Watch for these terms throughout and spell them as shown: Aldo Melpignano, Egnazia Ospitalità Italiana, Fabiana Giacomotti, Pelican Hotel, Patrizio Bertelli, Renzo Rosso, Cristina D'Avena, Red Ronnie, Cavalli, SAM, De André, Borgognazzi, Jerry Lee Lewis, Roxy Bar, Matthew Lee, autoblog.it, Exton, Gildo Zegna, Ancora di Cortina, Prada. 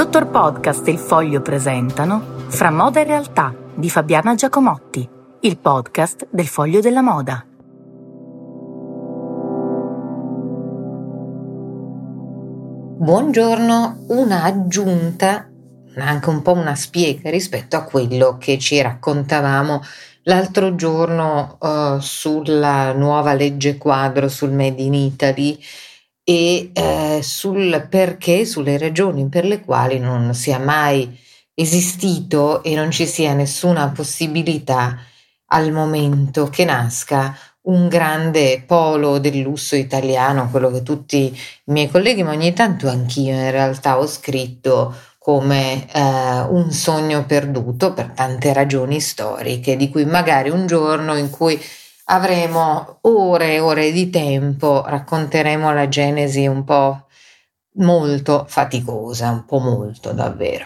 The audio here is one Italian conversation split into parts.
Dottor Podcast e Il Foglio presentano Fra moda e realtà di Fabiana Giacomotti, il podcast del Foglio della Moda. Buongiorno, una aggiunta, ma anche un po' una spiega rispetto a quello che ci raccontavamo l'altro giorno sulla nuova legge quadro sul Made in Italy e sul perché, sulle ragioni per le quali non sia mai esistito e non ci sia nessuna possibilità al momento che nasca un grande polo del lusso italiano, quello che tutti i miei colleghi, ma ogni tanto anch'io in realtà ho scritto come un sogno perduto per tante ragioni storiche, di cui magari un giorno in cui avremo ore e ore di tempo, racconteremo la genesi un po' molto faticosa, un po' molto davvero.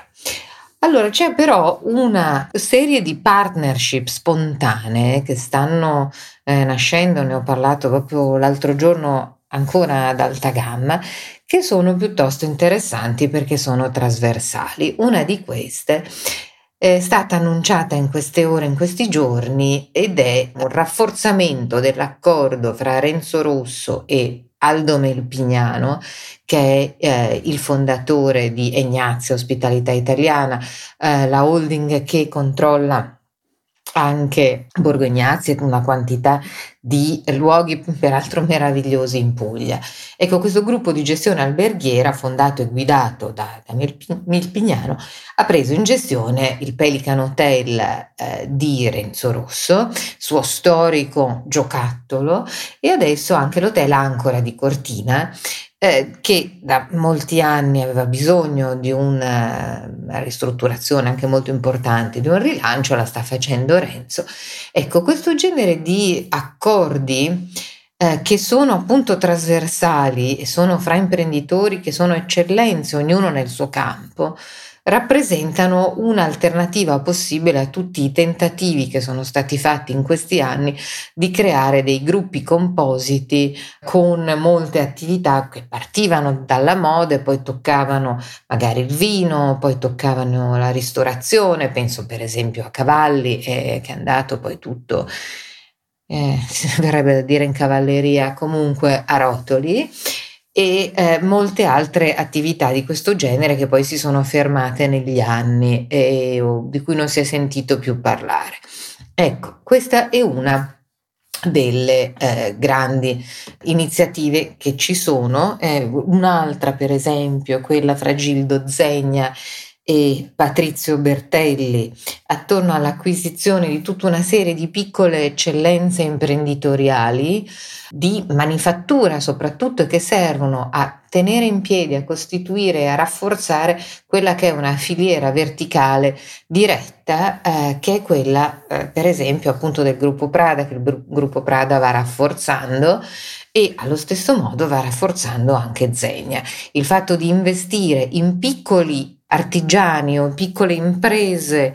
Allora c'è però una serie di partnership spontanee che stanno nascendo, ne ho parlato proprio l'altro giorno ancora ad alta gamma, che sono piuttosto interessanti perché sono trasversali. Una di queste è stata annunciata in queste ore, in questi giorni, ed è un rafforzamento dell'accordo fra Renzo Rosso e Aldo Melpignano, che è il fondatore di Egnazia Ospitalità Italiana, la holding che controlla anche Borgognazzi e una quantità di luoghi peraltro meravigliosi in Puglia. Ecco, questo gruppo di gestione alberghiera, fondato e guidato da Melpignano, ha preso in gestione il Pelican Hotel di Renzo Rosso, suo storico giocattolo, e adesso anche l'hotel Ancora di Cortina, che da molti anni aveva bisogno di una ristrutturazione anche molto importante, di un rilancio, la sta facendo Renzo. Ecco, questo genere di accordi che sono appunto trasversali e sono fra imprenditori che sono eccellenze, ognuno nel suo campo, rappresentano un'alternativa possibile a tutti i tentativi che sono stati fatti in questi anni di creare dei gruppi compositi con molte attività che partivano dalla moda e poi toccavano magari il vino, poi toccavano la ristorazione. Penso per esempio a Cavalli, che è andato poi tutto, verrebbe da dire in cavalleria, comunque a rotoli, e molte altre attività di questo genere che poi si sono fermate negli anni e di cui non si è sentito più parlare. Ecco, questa è una delle grandi iniziative che ci sono. Un'altra, per esempio, quella fra Gildo Zegna e Patrizio Bertelli, attorno all'acquisizione di tutta una serie di piccole eccellenze imprenditoriali di manifattura soprattutto, che servono a tenere in piedi, a costituire e a rafforzare quella che è una filiera verticale diretta, che è quella per esempio appunto del gruppo Prada, che il gruppo Prada va rafforzando, e allo stesso modo va rafforzando anche Zegna. Il fatto di investire in piccoli artigiani o piccole imprese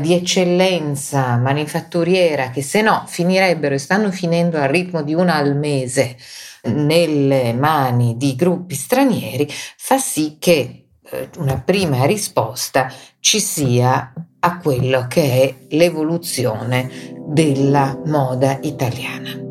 di eccellenza manifatturiera, che se no finirebbero e stanno finendo al ritmo di una al mese nelle mani di gruppi stranieri, fa sì che una prima risposta ci sia a quello che è l'evoluzione della moda italiana.